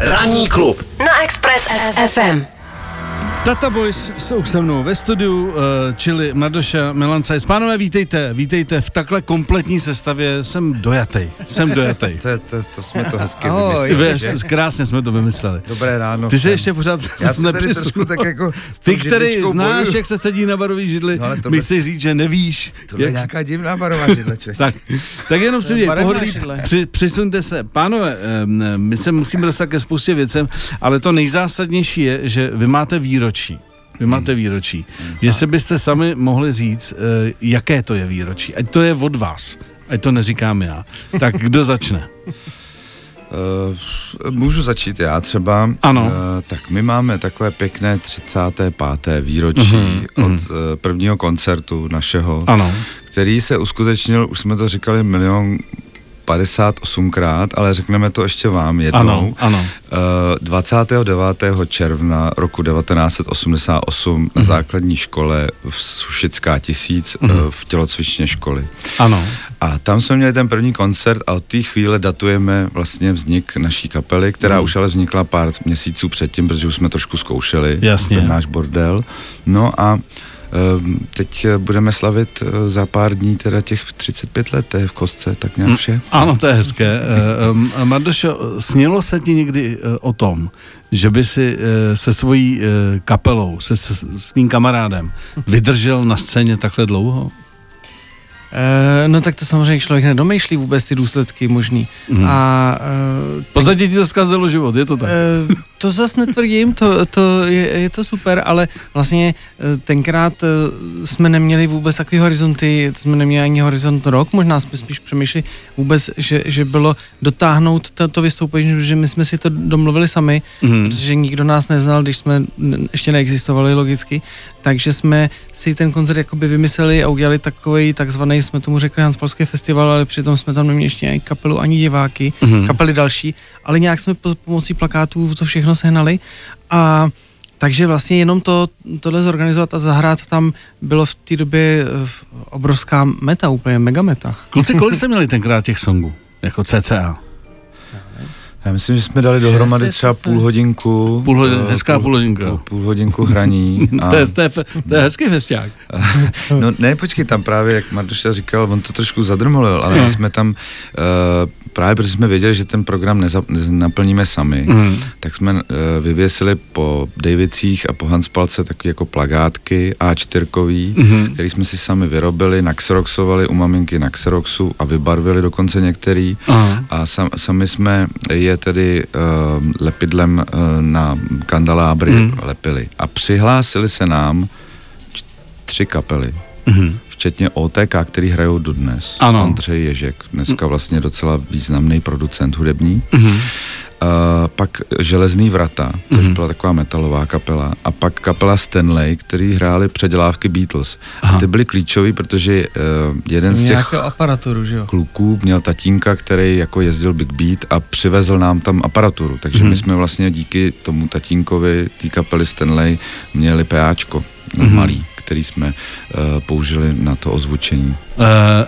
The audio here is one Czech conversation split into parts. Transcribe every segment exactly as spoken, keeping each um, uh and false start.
Ranní klub na Express ef em. Tata Bojs jsou se mnou ve studiu, čili Mardoša, Milan Cais. Pánové, vítejte, vítejte v takhle kompletní sestavě. Jsem dojatej, jsem dojatej. To, to, to jsme to hezky ahoj, vymysleli. Krásně jsme to vymysleli. Dobré ráno. Ty se ještě pořád nepřislu. Jako ty, který znáš, boju. Jak se sedí na barový židli, no, tohle, mi chci říct, že nevíš. To je jak... nějaká divná barová židla, češ. tak, tak jenom si mě pohodlí, při, přisuňte se. Pánové, my se musíme dostat ke spoustě věcem, ale to nejzásadnější je, že vy máte výročí. Vy máte výročí. Jestli byste sami mohli říct, jaké to je výročí, ať to je od vás, ať to neříkám já, tak kdo začne? Můžu začít já třeba. Ano. Tak my máme takové pěkné třicáté páté výročí uh-huh, od uh-huh. prvního koncertu našeho, ano. který se uskutečnil, už jsme to říkali milion padesát osmkrát, ale řekneme to ještě vám jednou. Ano, ano. dvacátého devátého června roku devatenáct set osmdesát osm mm. na základní škole v Sušická tisíc mm. v tělocvičně školy. Ano. A tam jsme měli ten první koncert a od té chvíle datujeme vlastně vznik naší kapely, která mm. už ale vznikla pár měsíců předtím, protože už jsme trošku zkoušeli Jasně. ten náš bordel. No a teď budeme slavit za pár dní teda těch třicet pět let, to je v kostce, tak nějak vše. Ano, to je hezké. Mardošo, snělo se ti někdy o tom, že by si se svojí kapelou, se svým kamarádem vydržel na scéně takhle dlouho? No tak to samozřejmě člověk nedomýšlí vůbec ty důsledky možný. Hmm. A uh, pozadě ti to zkazilo život, je to tak? Uh, to zase netvrdím, to, to je, je to super, ale vlastně tenkrát jsme neměli vůbec takový horizonty, jsme neměli ani horizont rok, možná jsme spíš přemýšleli vůbec, že, že bylo dotáhnout to vystoupení, že my jsme si to domluvili sami, hmm. protože nikdo nás neznal, když jsme ještě neexistovali logicky, takže jsme si ten koncert jakoby vymysleli a udělali takový takzvaný, jsme tomu řekli Hanspaulský festival, ale přitom jsme tam neměli ještě ani kapelu, ani diváky, mm-hmm. kapely další, ale nějak jsme pomocí plakátů to všechno sehnali a takže vlastně jenom to, tohle zorganizovat a zahrát tam bylo v té době obrovská meta, úplně mega meta. Kluci, kolik jste měli tenkrát těch songů? Jako cca? Já myslím, že jsme dali dohromady třeba půl hodinku. Půl hodin, hezká půl hodinka. Půl, půl hodinku hraní. A... to, je, to, je, to je hezký festiák. No ne, počkej, tam právě, jak Mardoša říkal, on to trošku zadrmolil, ale my jsme tam, uh, právě protože jsme věděli, že ten program neza, naplníme sami, mm. tak jsme uh, vyvěsili po Dejvicích a po Hanspalce takové jako plagátky á čtyřkový, mm-hmm. který jsme si sami vyrobili, naxeroxovali u maminky na xeroxu a vybarvili dokonce některý. Aha. A sam, sami jsme je tedy uh, lepidlem uh, na kandalábry mm. lepili. A přihlásili se nám č- tři kapely, mm-hmm. včetně ó té ká, který hrajou dodnes. Ano. Ondřej Ježek, dneska vlastně docela významný producent hudební. Mm-hmm. Uh, pak Železný vrata, což mm-hmm. byla taková metalová kapela, a pak kapela Stanley, který hráli předělávky Beatles. Aha. A ty byly klíčový, protože uh, jeden z těch aparaturu, že jo? Kluků měl tatínka, který jako jezdil Big Beat a přivezl nám tam aparaturu, takže mm-hmm. my jsme vlastně díky tomu tatínkovi té kapely Stanley měli PAčko mm-hmm. malý, který jsme uh, použili na to ozvučení. Uh,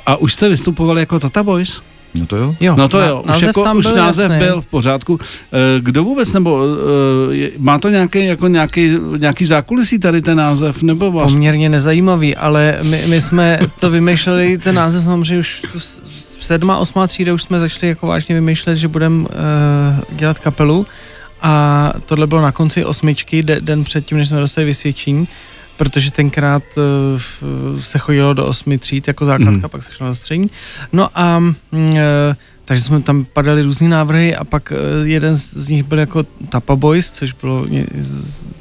a už jste vystupovali jako Tata Bojs? No to jo. jo. No to jo, už, jako, tam už byl název jasný. Byl v pořádku. Kdo vůbec, nebo má to nějaký, jako nějaký, nějaký zákulisí tady ten název, nebo vlastně? Poměrně nezajímavý, ale my, my jsme to vymýšleli, ten název samozřejmě už v sedma, osmá tříde už jsme začali jako vážně vymýšlet, že budeme uh, dělat kapelu a tohle bylo na konci osmičky, de, den předtím, než jsme dostali vysvědčení, protože tenkrát uh, se chodilo do osmi tříd jako základka, mm. pak se šlo na střední. No a uh, takže jsme tam padaly různý návrhy a pak uh, jeden z, z nich byl jako Tata Bojs, což bylo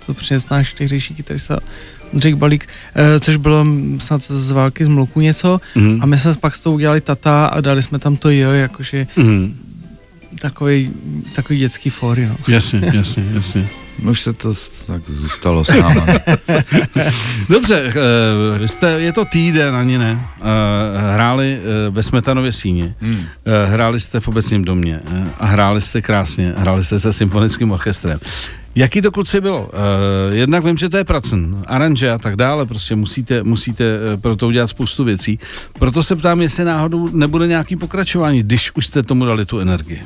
to přines náš tehdejší kytarista Ondřej Balík, uh, což bylo snad z Války z mloků něco mm. a my jsme pak s tou udělali Tata a dali jsme tam to jo, jakože mm. takový, takový dětský fóry, no. Jasně, jasně, jasně. Už se to tak zůstalo s náma. Dobře, e, jste, je to týden, ani ne. E, hráli e, ve Smetanově síni, hmm. e, hráli jste v Obecním domě e, a hráli jste krásně, hráli jste se symfonickým orchestrem. Jaký to, kluci, bylo? E, jednak vím, že to je pracen, aranže a tak dále, prostě musíte, musíte pro to udělat spoustu věcí. Proto se ptám, jestli náhodou nebude nějaký pokračování, když už jste tomu dali tu energii.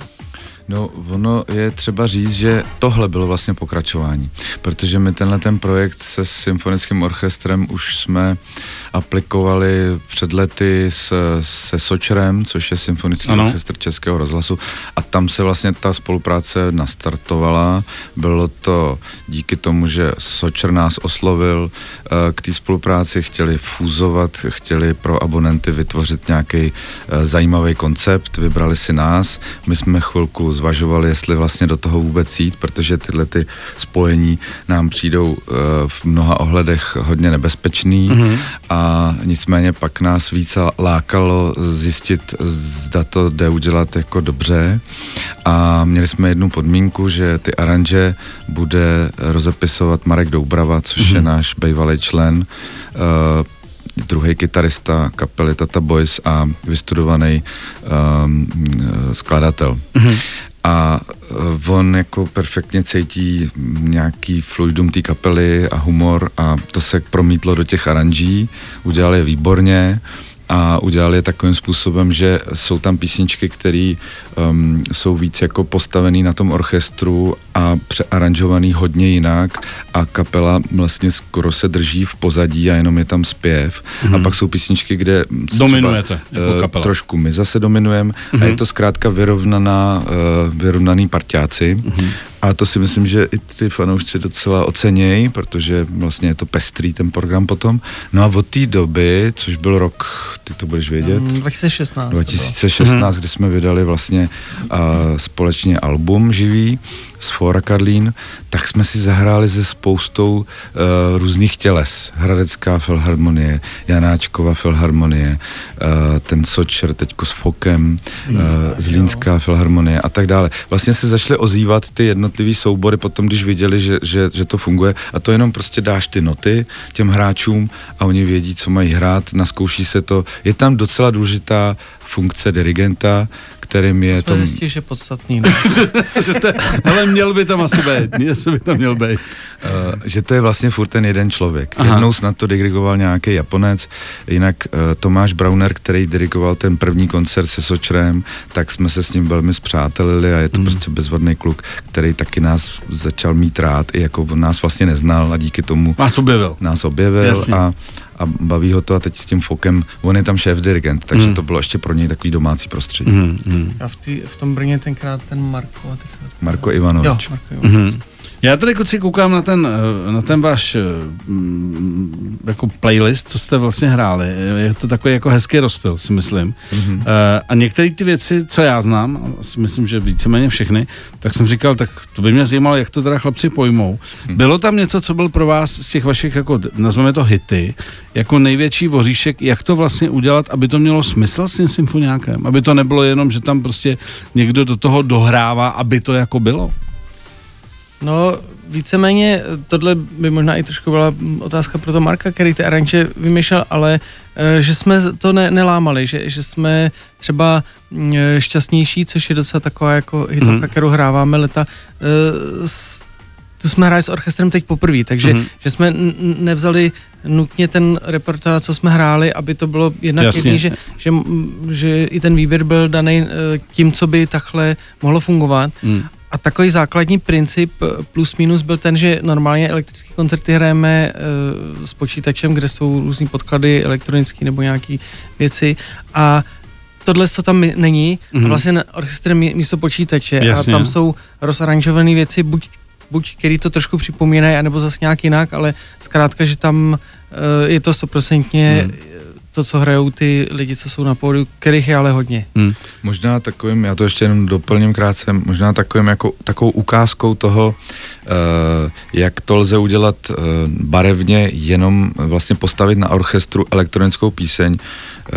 No, ono je třeba říct, že tohle bylo vlastně pokračování, protože my tenhle ten projekt se symfonickým orchestrem už jsme aplikovali před lety s, se SOČRem, což je symfonický ano. orchestr Českého rozhlasu, a tam se vlastně ta spolupráce nastartovala. Bylo to díky tomu, že SOČR nás oslovil k té spolupráci, chtěli fúzovat, chtěli pro abonenty vytvořit nějaký zajímavý koncept, vybrali si nás, my jsme chvilku zvažovali, jestli vlastně do toho vůbec jít, protože tyhle ty spojení nám přijdou e, v mnoha ohledech hodně nebezpečný mm-hmm. a nicméně pak nás víc lákalo zjistit, zda to jde udělat jako dobře, a měli jsme jednu podmínku, že ty aranže bude rozepisovat Marek Doubrava, což mm-hmm. je náš bývalý člen, e, druhý kytarista kapely Tata Bojs a vystudovaný um, skladatel. Mm-hmm. A on jako perfektně cítí nějaký fluidum té kapely a humor, a to se promítlo do těch aranží, udělali je výborně a udělali je takovým způsobem, že jsou tam písničky, které um, jsou víc jako postavený na tom orchestru a přearanžovaný hodně jinak, a kapela vlastně skoro se drží v pozadí a jenom je tam zpěv. Mm-hmm. A pak jsou písničky, kde dominujete třeba, jako kapela. Uh, trošku my zase dominujeme mm-hmm. a je to zkrátka vyrovnaná, uh, vyrovnaný parťáci. Mm-hmm. A to si myslím, že i ty fanoušci docela ocenějí, protože vlastně je to pestrý ten program potom. No a od té doby, což byl rok, ty to budeš vědět? dva tisíce šestnáct kdy jsme vydali vlastně uh, společně album živý s Fóra Karlín, tak jsme si zahráli se spoustou uh, různých těles. Hradecká filharmonie, Janáčkova filharmonie, uh, ten SOČR teďko s Fokem, uh, Zlínská filharmonie a tak dále. Vlastně se začaly ozývat ty jednotlivý soubory potom, když viděli, že, že, že to funguje, a to jenom prostě dáš ty noty těm hráčům a oni vědí, co mají hrát, naskouší se to. Je tam docela důležitá funkce dirigenta, kterým je to... Tom... Zjistili, že podstatný, ne? Ale měl by tam asi být, jestli by tam měl být. Uh, že to je vlastně furt ten jeden člověk. Aha. Jednou snad to dirigoval nějaký Japonec, jinak uh, Tomáš Brauner, který dirigoval ten první koncert se SOČRem, tak jsme se s ním velmi zpřátelili a je to mm. prostě bezvadný kluk, který taky nás začal mít rád, i jako on nás vlastně neznal a díky tomu... Nás objevil. Nás objevil. Jasně. a... a baví ho to, a teď s tím Fokem, on je tam šéf-dirigent, takže mm. to bylo ještě pro něj takový domácí prostředí. Mm, mm. A v, tý, v tom Brně tenkrát ten Marko... A se... Marko Ivanovič. Jo, Marko Ivanovič. Mm. Já tady, kuci, koukám na ten, na ten váš mm, jako playlist, co jste vlastně hráli. Je to takový jako hezký rozpil, si myslím. Mm-hmm. Uh, a některé ty věci, co já znám, si myslím, že víceméně všechny, tak jsem říkal, tak to by mě zajímalo, jak to teda chlapci pojmou. Mm. Bylo tam něco, co byl pro vás z těch vašich, jako nazveme to hity, jako největší voříšek, jak to vlastně udělat, aby to mělo smysl s tím symfoniákem? Aby to nebylo jenom, že tam prostě někdo do toho dohrává, aby to jako bylo? No, víceméně tohle by možná i trošku byla otázka pro to Marka, který ty aranže vymýšlel, ale že jsme to ne, nelámali, že, že jsme třeba šťastnější, což je docela taková jako hitovka, mm-hmm. kterou hráváme leta, s, tu jsme hráli s orchestrem teď poprvé, takže mm-hmm. že jsme nevzali nutně ten repertoár, co jsme hráli, aby to bylo jednak jedný, že, že, že i ten výběr byl daný tím, co by takhle mohlo fungovat. Mm. A takový základní princip plus minus byl ten, že normálně elektrické koncerty hrajeme e, s počítačem, kde jsou různý podklady elektronické nebo nějaké věci, a tohle, co tam není, mm-hmm. a vlastně orchestr místo počítače. Jasně. A tam jsou rozaranžované věci, buď, buď který to trošku připomínají, anebo zase nějak jinak, ale zkrátka, že tam e, je to stoprocentně mm. to, co hrajou ty lidi, co jsou na pódiu, kterých je ale hodně. Hmm. Možná takovým, já to ještě jenom doplním krátce, možná takovým jako, takovou ukázkou toho, eh, jak to lze udělat eh, barevně, jenom vlastně postavit na orchestru elektronickou píseň. Eh,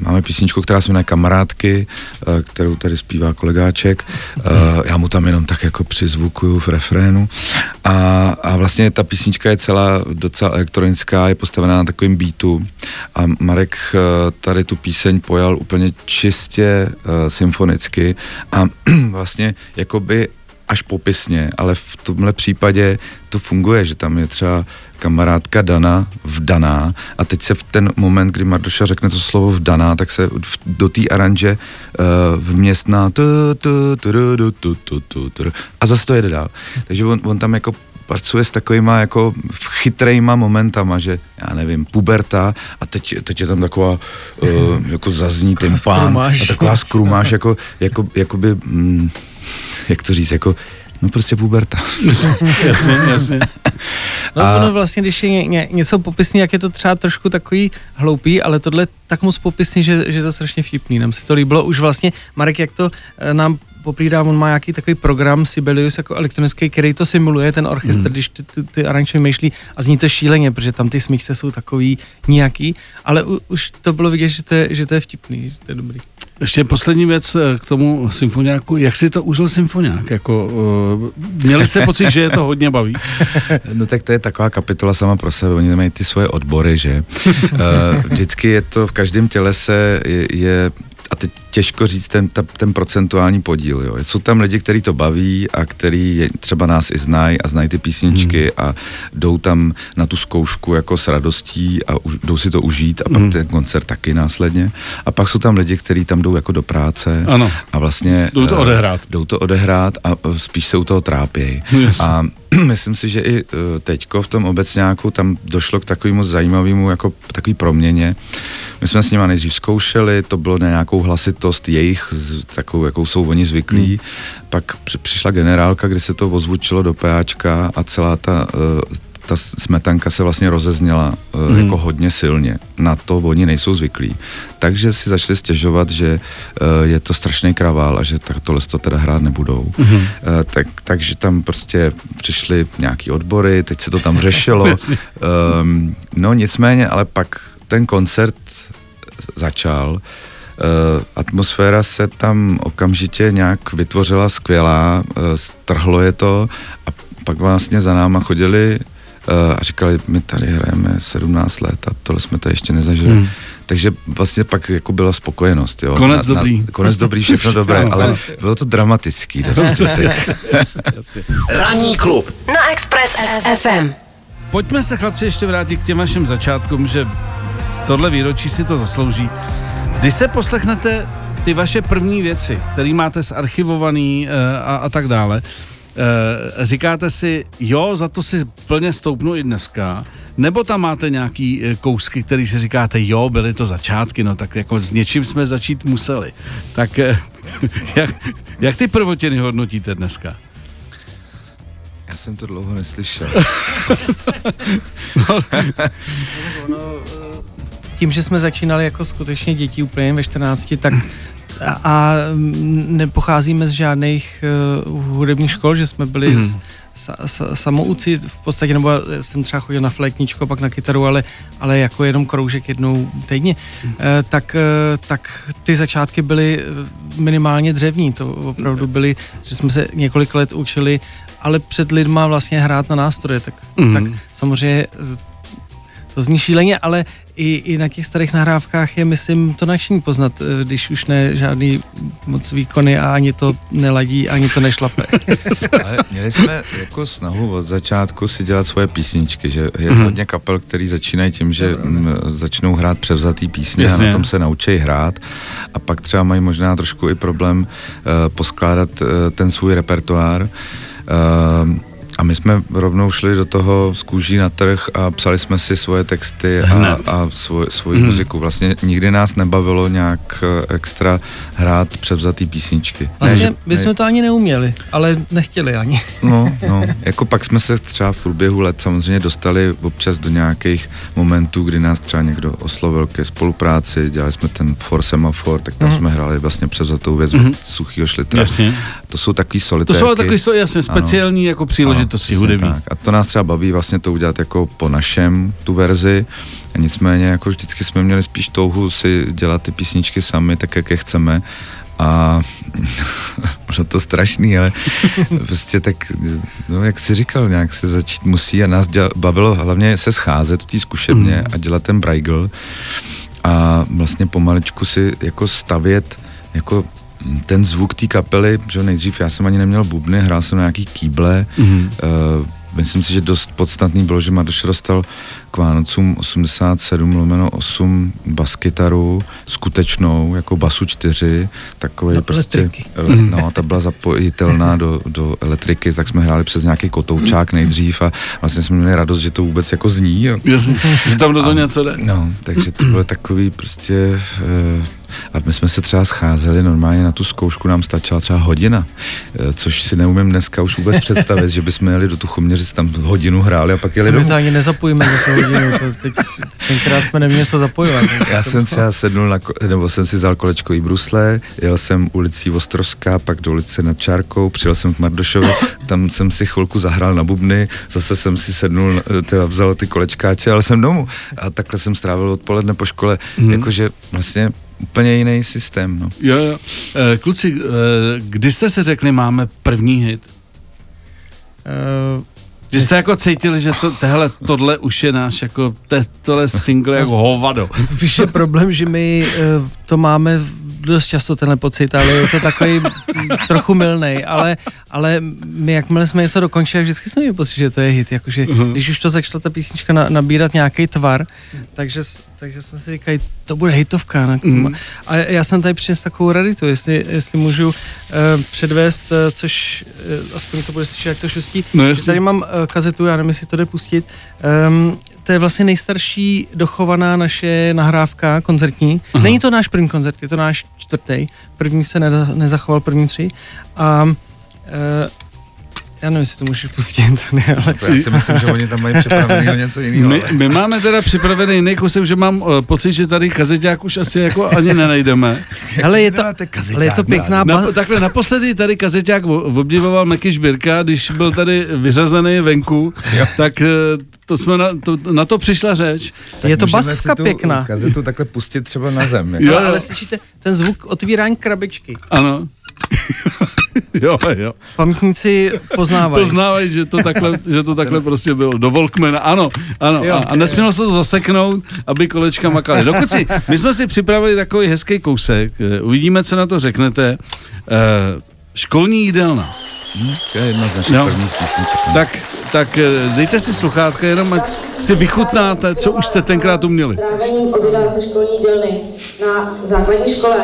máme písničku, která se jmenuje Kamarádky, eh, kterou tady zpívá kolegáček. Eh, já mu tam jenom tak jako přizvukuju v refrénu. A, a vlastně ta písnička je celá docela elektronická, je postavená na takovým beatu. A Marek tady tu píseň pojal úplně čistě uh, symfonicky a vlastně jakoby až popisně, ale v tomhle případě to funguje, že tam je třeba kamarádka Dana vdaná a teď se v ten moment, kdy Mardoša řekne to slovo vdaná, tak se do té aranže uh, vměstná a zase to jede dál. Takže on, on tam jako pracuje s takovýma jako chytrejma momentama, že já nevím, puberta a teď, teď je tam taková uh, jako zazní ten pán a taková skrumáš, jako, jako, jakoby, mm, jak to říct, jako no prostě puberta. Jasně, jasně. No a... ono vlastně, když je ně, ně, něco popisný, jak je to třeba trošku takový hloupý, ale tohle tak moc popisný, že, že je to strašně vtipný. Nám se to líbilo už vlastně, Marek, jak to nám poprýdá, on má nějaký takový program Sibelius jako elektronický, který to simuluje, ten orchestr, hmm. když ty, ty, ty aranžmy myšlí a zní to šíleně, protože tam ty smíchce jsou takový nějaký, ale u, už to bylo vidět, že to je, že to je vtipný, že to je dobrý. Ještě poslední věc k tomu symfoniáku. Jak si to užil symfoniák? Jako, uh, měli jste pocit, že je to hodně baví? No tak to je taková kapitola sama pro sebe. Oni mají ty svoje odbory, že? Uh, vždycky je to, v každém tělese je, je a teď těžko říct ten, ta, ten procentuální podíl. Jo. Jsou tam lidi, kteří to baví a kteří třeba nás i znají a znají ty písničky hmm. a jdou tam na tu zkoušku jako s radostí a už, jdou si to užít a pak hmm. ten koncert taky následně. A pak jsou tam lidi, kteří tam jdou jako do práce ano. a vlastně jdou to odehrát. Jdou to odehrát a spíš se u toho trápějí. Yes. A myslím si, že i teďko v tom obecňáku tam došlo k takovému zajímavému jako takový proměně. My jsme s nima nejdřív zkoušeli, to bylo na nějakou hlasitost jejich, takovou, jakou jsou oni zvyklí. Hmm. Pak přišla generálka, kde se to ozvučilo do PAčka a celá ta, ta smetanka se vlastně rozezněla hmm. jako hodně silně. Na to oni nejsou zvyklí. Takže si začali stěžovat, že je to strašný kravál a že tak tohle to teda hrát nebudou. Mm-hmm. Tak, takže tam prostě přišly nějaký odbory, teď se to tam řešilo. um, no nicméně, ale pak ten koncert začal. Uh, atmosféra se tam okamžitě nějak vytvořila skvělá, uh, strhlo je to a pak vlastně za náma chodili a říkali, my tady hrajeme sedmnáct let a tohle jsme tady ještě nezažili. Hmm. Takže vlastně pak jako byla spokojenost. Jo? Konec na, dobrý. Na, konec dobrý, všechno dobré, ale bylo to dramatický. Ranní klub na Express F M. Pojďme se, chlapci, ještě vrátit k těm našim začátkům, že tohle výročí si to zaslouží. Když se poslechnete ty vaše první věci, které máte zarchivovaný a, a tak dále, říkáte si, jo, za to si plně stoupnu i dneska, nebo tam máte nějaký kousky, který si říkáte, jo, byly to začátky, no tak jako s něčím jsme začít museli. Tak jak, jak ty prvotiny hodnotíte dneska? Já jsem to dlouho neslyšel. no, no, tím, že jsme začínali jako skutečně děti úplně ve čtrnácti, tak A, a nepocházíme z žádných uh, hudebních škol, že jsme byli mm. s, sa, sa, samouci v podstatě, nebo jsem třeba chodil na flétničko, pak na kytaru, ale, ale jako jenom kroužek jednou týdně, mm. uh, tak, uh, tak ty začátky byly minimálně dřevní, to opravdu byly, že jsme se několik let učili, ale před lidma vlastně hrát na nástroje, tak, mm. tak samozřejmě to zní šíleně, ale I, i na těch starých nahrávkách je, myslím, to nadšení poznat, když už ne žádný moc výkony a ani to neladí, ani to nešlape. Ale měli jsme jako snahu od začátku si dělat svoje písničky, že je mm-hmm. hodně kapel, který začínají tím, že m, začnou hrát převzatý písně Jasně. a na tom se naučí hrát a pak třeba mají možná trošku i problém uh, poskládat uh, ten svůj repertoár. Uh, A my jsme rovnou šli do toho z kůží na trh a psali jsme si svoje texty a, a svoj, svoji hmm. muziku. Vlastně nikdy nás nebavilo nějak extra hrát převzatý písničky. Vlastně bychom to ani neuměli, ale nechtěli ani. No, no, jako pak jsme se třeba v průběhu let samozřejmě dostali občas do nějakých momentů, kdy nás třeba někdo oslovil ke spolupráci, dělali jsme ten For Semafor, tak tam hmm. jsme hráli vlastně převzatou věc hmm. od Suchýho Šlitra. Jasně. To jsou takový solitérky. To jsou takový jasně, speciální ano. jako příležitosti. To si hudební. A to nás třeba baví vlastně to udělat jako po našem tu verzi. A nicméně jako vždycky jsme měli spíš touhu si dělat ty písničky sami, tak jak je chceme. A možná to strašný, ale prostě tak, no jak jsi říkal, nějak se začít musí a nás děla, bavilo hlavně se scházet v té zkušebně mm. a dělat ten brajgl a vlastně pomaličku si jako stavět jako ten zvuk té kapely, že nejdřív já jsem ani neměl bubny, hrál jsem na nějaký kýble, mm-hmm. uh, myslím si, že dost podstatný bylo, že Mardoša dostal k Vánocům osmdesát sedm lomeno osm baskytaru skutečnou, jako basu čtyři, takový prostě, uh, no ta byla zapojitelná do, do elektriky, tak jsme hráli přes nějaký kotoučák nejdřív a vlastně jsme měli radost, že to vůbec jako zní. Jasně, že tam do toho něco jde. No, takže to bylo takový prostě... Uh, A my jsme se třeba scházeli normálně na tu zkoušku, nám stačila třeba hodina, což si neumím dneska už vůbec představit, že bychom jeli do Tuchoměřic, tam hodinu hráli a pak jeli domů. To my to ani nezapojíme za tu hodinu, to teď, tenkrát jsme neměli se zapojovat. Já jsem třeba sednul, na, nebo jsem si vzal kolečkový brusle, jel jsem ulicí Ostrovská, pak do ulice nad Čárkou, přijel jsem k Mardošovi, tam jsem si chvilku zahrál na bubny, zase jsem si sednul, teda vzal ty kolečkáče, ale jsem domů. A takhle jsem strávil odpoledne po škole, hmm. jakože vlastně úplně jiný systém, no. Jo, jo. Kluci, kdy jste si řekli, máme první hit? Uh, že jste jako cítili, že to, tehle, tohle už je náš, jako tohle single jako hovado. Spíš je problém, že my to máme dost často tenhle pocit, ale je to takový trochu mylnej, ale, ale my jakmile jsme něco dokončili, vždycky jsme měli pocit, že to je hit, jakože uh-huh. když už to začala ta písnička na, nabírat nějaký tvar, takže, takže jsme si říkali, to bude hitovka. Mm. A já jsem tady přinesl takovou raritu, jestli, jestli můžu uh, předvést, uh, což uh, aspoň to bude slyšet, jak to šustí. No, tady mám uh, kazetu, já nevím, jestli to jde pustit. Um, To je vlastně nejstarší dochovaná naše nahrávka koncertní. Aha. Není to náš první koncert, je to náš čtvrtý. První se neza, nezachoval, první tři. A e, já nevím, jestli to můžu pustit. Ne, ale... Já si myslím, že oni tam mají připraveného něco jiného. My, my máme teda připravený jiný kusem, že mám uh, pocit, že tady kazeťák už asi jako ani nenajdeme. Hele, je to, ale je to pěkná... Na, ba... Takhle naposledy tady kazeťák obdivoval Meky Žbírka, když byl tady vyřazený venku, jo. tak... Uh, To jsme na to, na to přišla řeč. Tak je to basovka pěkná. Můžeme si tu takhle pustit třeba na zem. Jako. Jo, ale slyšíte ten zvuk otvírání krabičky. Ano. jo, jo. Pamětníci poznávají. Poznávají, že to takhle, že to takhle prostě bylo. Do Volkmana, ano, ano. Jo, a, a nesmělo se to zaseknout, aby kolečka makaly. Dokud si, my jsme si připravili takový hezký kousek. Uvidíme, co na to řeknete. E, školní jídelna. Hmm, to je jedna z našich no. prvních písniček. Tak, tak dejte si sluchátka, jenom ať si vychutnáte, co už jste tenkrát uměli. Trávení oběda se školní jídelny na základní škole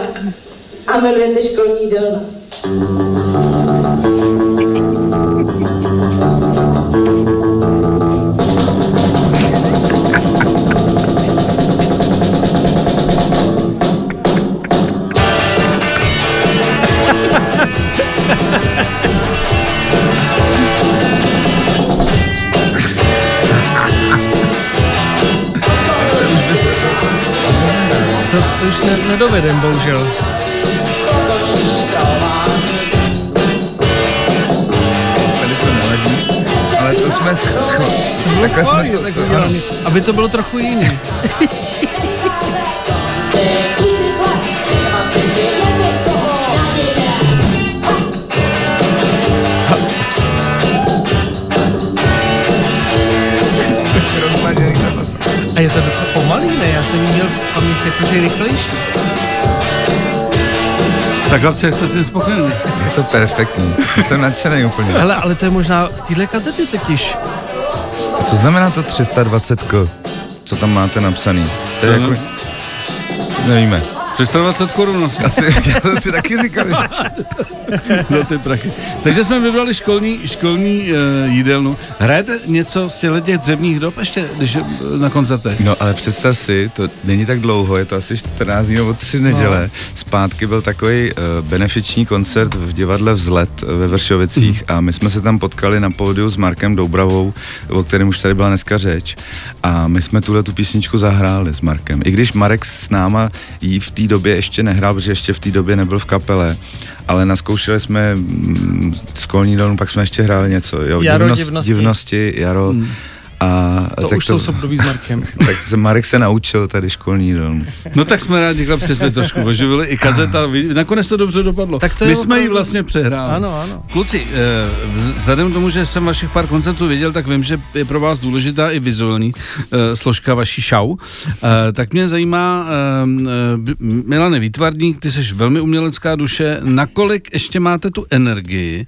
a jmenuje se školní jídelna. To už ne- nedovedem, bohužel. Tady to neladí, ale to jsme schopni. Tohle schopni, to, tak udělali, aby to bylo trochu jiný. A je to docela pomalý, ne? Já jsem měl v paměti jakože rychlejší. Tak hlavce, jak jste si spokojený. Je to perfektní. Jsem nadšený úplně. Hele, ale to je možná z téhle kazety totiž. A co znamená to tři sta dvacet korun? Co tam máte napsaný? To je jako... Nevíme. tři sta dvacet korun asi. asi. Já jsem si taky říkal, že... Za ty prachy. Takže jsme vybrali školní, školní e, jídelnu. Hrajete něco z těch dřevních dob ještě když, na koncertech? No ale představ si, to není tak dlouho, je to asi čtrnáct dní nebo tři neděle. No. Zpátky byl takový e, benefiční koncert v divadle Vzlet ve Vršovicích mm. a my jsme se tam potkali na pódiu s Markem Doubravou, o kterém už tady byla dneska řeč. A my jsme tuhle tu písničku zahráli s Markem. I když Marek s náma jí v té době ještě nehrál, protože ještě v té době nebyl v kapele, ale naskoušeli jsme školní jídelnu, pak jsme ještě hráli něco, jo, jaro, divnosti, divnosti, jaro, hmm. A to tak už to, jsou období s Markem. Tak se Marek se naučil tady školní dolů. No tak jsme rádi, chlapci, jsme trošku oživili i kazeta, nakonec to dobře dopadlo. Tak to My jsme ji vlastně přehráli. Ano, ano. Kluci, vzhledem k tomu, že jsem vašich pár koncertů viděl, tak vím, že je pro vás důležitá i vizuální složka vaší show. Tak mě zajímá, Milane Výtvarník, ty jsi velmi umělecká duše, nakolik ještě máte tu energii,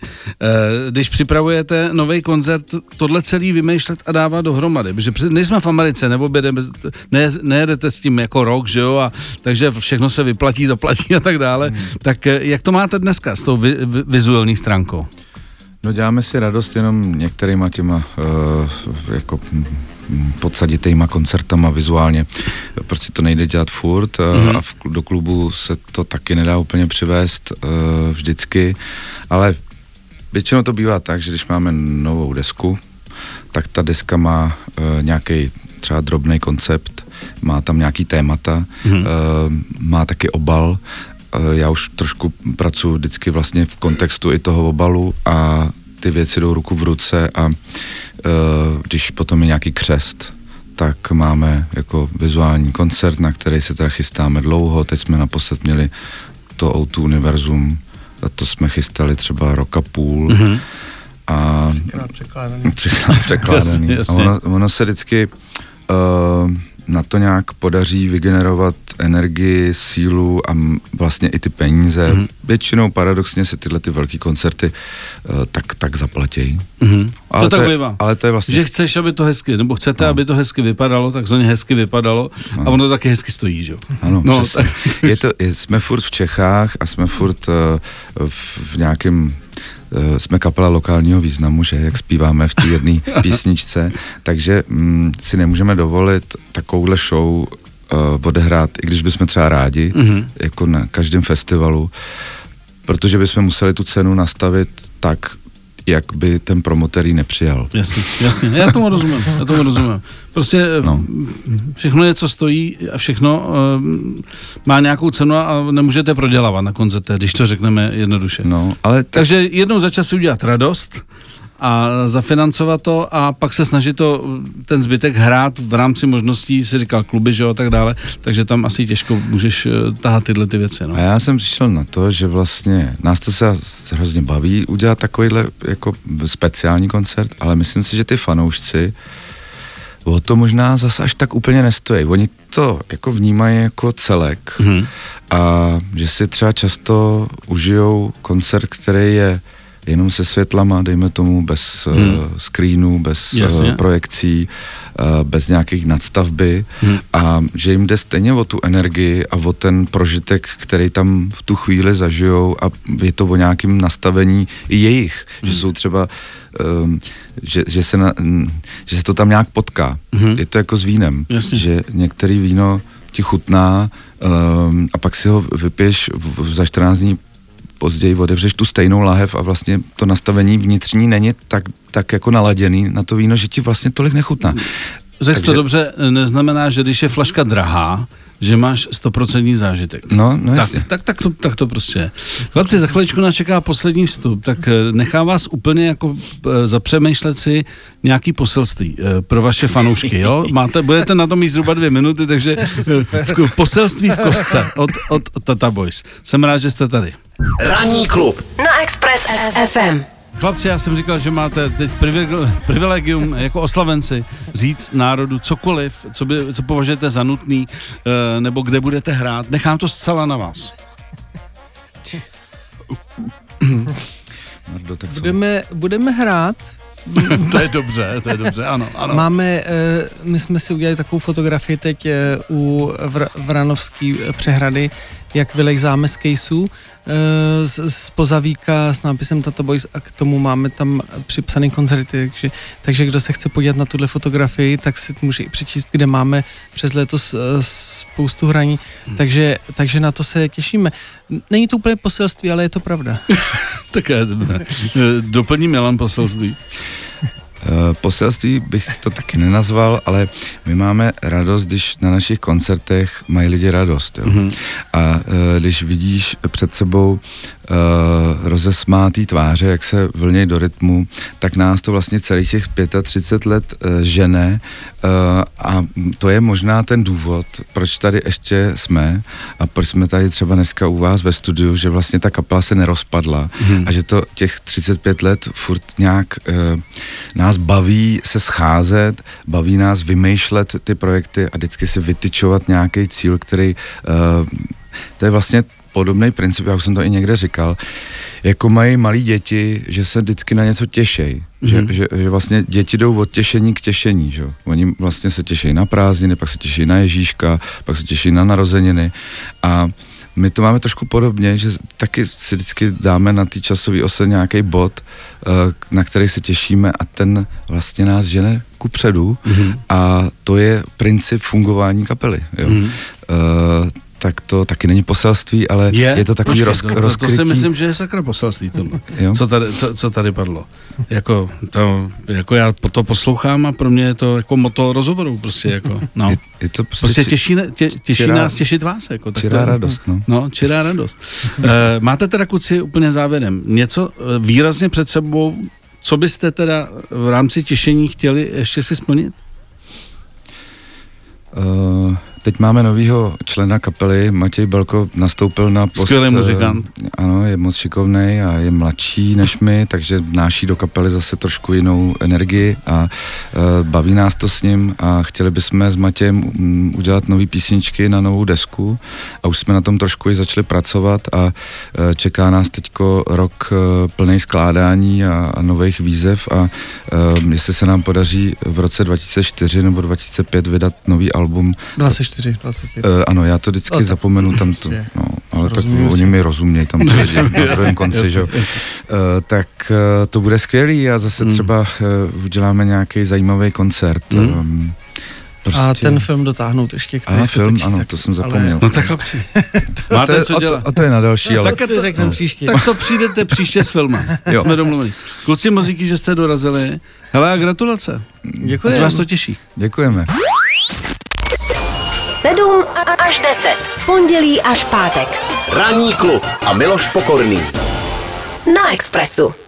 když připravujete nový koncert, tohle celý vymýšlet a dávat dohromady, protože nejsme v Americe, nebo bědeme, ne, nejedete s tím jako rok, že jo, a takže všechno se vyplatí, zaplatí a tak dále. Hmm. Tak jak to máte dneska s tou vi, vi, vizuální stránkou? No děláme si radost jenom některýma těma uh, jako podsaditejma koncertama vizuálně. Prostě to nejde dělat furt a, mm-hmm. a v, do klubu se to taky nedá úplně přivést uh, vždycky, ale většinou to bývá tak, že když máme novou desku, tak ta deska má uh, nějaký třeba drobný koncept, má tam nějaký témata, mm-hmm. uh, má taky obal. Uh, já už trošku pracuji vždycky vlastně v kontextu i toho obalu a ty věci jdou ruku v ruce a uh, když potom je nějaký křest, tak máme jako vizuální koncert, na který se teda chystáme dlouho. Teď jsme naposled měli to O dva universum, za to jsme chystali třeba rok a půl. Mm-hmm. A třikrát překládaný. Třikrát překládaný. Jasně, jasně. A ono, ono se vždycky uh, na to nějak podaří vygenerovat energii, sílu a m- vlastně i ty peníze. Mm-hmm. Většinou paradoxně se tyhle ty velký koncerty uh, tak, tak zaplatí. Mm-hmm. Ale to, to tak je, bývá. Ale to je vlastně... Že chceš, aby to hezky, nebo chcete, no. aby to hezky vypadalo, tak to hezky vypadalo no. a ono taky hezky stojí, že jo? Ano, no, přesně. Tak... Je to, je, jsme furt v Čechách a jsme furt uh, v, v nějakém... Jsme kapela lokálního významu, že jak zpíváme v té jedné písničce, takže mm, si nemůžeme dovolit takovouhle show uh, odehrát, i když bychom třeba rádi, mm-hmm. jako na každém festivalu, protože bychom museli tu cenu nastavit tak, jak by ten promoter ji nepřijal. Jasně, jasně, já tomu rozumím, já tomu rozumím. Prostě no. všechno je, co stojí a všechno uh, má nějakou cenu a nemůžete prodělávat na koncertě, když to řekneme jednoduše. No, ale tak... Takže jednou za čas si udělat radost a zafinancovat to a pak se snažit to, ten zbytek hrát v rámci možností, si říkal kluby, že jo, a tak dále, takže tam asi těžko můžeš tahat tyhle ty věci, no. A já jsem přišel na to, že vlastně nás to se hrozně baví udělat takovýhle jako speciální koncert, ale myslím si, že ty fanoušci o to možná zase až tak úplně nestojí. Oni to jako vnímají jako celek hmm. a že si třeba často užijou koncert, který je jenom se světlama, dejme tomu, bez hmm. uh, screenů, bez uh, projekcí, uh, bez nějakých nadstavby hmm. a že jim jde stejně o tu energii a o ten prožitek, který tam v tu chvíli zažijou a je to o nějakém nastavení i jejich, hmm. že jsou třeba, um, že, že, se na, že se to tam nějak potká. Hmm. Je to jako s vínem, jasně. že některý víno ti chutná um, a pak si ho vypiješ v, v, za čtrnáct dní později odevřeš tu stejnou lahev a vlastně to nastavení vnitřní není tak, tak jako naladěný na to víno, že ti vlastně tolik nechutná. Řekl to dobře, neznamená, že když je flaška drahá, že máš stoprocentní zážitek. No, no tak, tak, tak, to, tak to prostě je. Chlapci, za chviličku nás čeká poslední vstup, tak nechá vás úplně jako zapřemýšlet si nějaký poselství pro vaše fanoušky, jo? Máte, budete na tom mít zhruba dvě minuty, takže v poselství v kostce od, od Tata Bojs. Jsem rád, že jste tady. Ranní klub na Express F M. Chlapci, já jsem říkal, že máte teď privilegium jako oslavenci říct národu cokoliv, co, by, co považujete za nutný, nebo kde budete hrát. Nechám to zcela na vás. Budeme, budeme hrát. To je dobře, to je dobře, ano, ano. Máme, my jsme si udělali takovou fotografii teď u Vr- Vranovské přehrady, jak vylejzáme z caseů, z, z pozavíka s nápisem Tata Bojs a k tomu máme tam připsané koncerty, takže, takže kdo se chce podívat na tuhle fotografii, tak si může i přečíst, kde máme přes léto spoustu hraní, hmm. takže, takže na to se těšíme. Není to úplně poselství, ale je to pravda. Tak já doplním Milan poselství. Poselství bych to taky nenazval, ale my máme radost, když na našich koncertech mají lidi radost. Jo? Mm-hmm. A když vidíš před sebou uh, rozesmátý tváře, jak se vlnějí do rytmu, tak nás to vlastně celých těch třicet pět let uh, žene uh, a to je možná ten důvod, proč tady ještě jsme a proč jsme tady třeba dneska u vás ve studiu, že vlastně ta kapela se nerozpadla hmm. a že to těch třicet pět let furt nějak uh, nás baví se scházet, baví nás vymýšlet ty projekty a vždycky si vytyčovat nějaký cíl, který uh, to je vlastně podobný princip, já už jsem to i někde říkal, jako mají malí děti, že se vždycky na něco těšejí. Mm-hmm. Že, že, že vlastně děti jdou od těšení k těšení, že? Oni vlastně se těší na prázdniny, pak se těší na Ježíška, pak se těší na narozeniny a my to máme trošku podobně, že taky si vždycky dáme na ty časové ose nějaký bod, na který se těšíme a ten vlastně nás žene kupředu mm-hmm. a to je princip fungování kapely. Jo? Mm-hmm. Uh, tak to taky není poselství, ale je, je to takový Počkej, roz, to, to, rozkrytí. To si myslím, že je sakra poselství tohle, co tady, co, co tady padlo. Jako, to, jako já to poslouchám a pro mě je to jako moto rozhovoru prostě, jako, no. Je, je to prostě, prostě těší, tě, těší čirá, nás, těšit vás, jako. Tak čirá to, radost, no. No, čirá radost. e, máte teda, kluci, úplně závěrem něco výrazně před sebou, co byste teda v rámci těšení chtěli ještě si splnit? Uh... Teď máme novýho člena kapely, Matěj Belko nastoupil na post... Skvělý muzikant. Ano, je moc šikovnej a je mladší než my, takže vnáší do kapely zase trošku jinou energii a e, baví nás to s ním a chtěli bychom s Matějem m, udělat nový písničky na novou desku a už jsme na tom trošku i začali pracovat a e, čeká nás teďko rok e, plnej skládání a, a nových výzev a e, jestli se nám podaří v roce dva tisíce čtyři nebo dva tisíce pět vydat nový album... dvacet čtyři, dvacet pět. Uh, ano, já to vždycky oh, zapomenu tam to, no, ale Rozumím tak si. Oni mi rozumějí tam to lidi na prvém konci, že? Uh, tak uh, to bude skvělý a zase mm. třeba uh, uděláme nějaký zajímavý koncert. Mm. Um, prostě. A ten film dotáhnout ještě, který a, se film, točí. Ano, tak, to jsem zapomněl. Ale... No tak chlapci, máte co dělat. A to je na další, no, ale... Tak to řekneme no. příště. Tak to přijdete příště s filmem, jsme domluvili. Kluci mozíky, že jste dorazili. Hele a gratulace. Děkujeme. Vás to těší. Děkujeme. sedm až deset. Pondělí až pátek. Ranní klub a Miloš Pokorný. Na Expressu.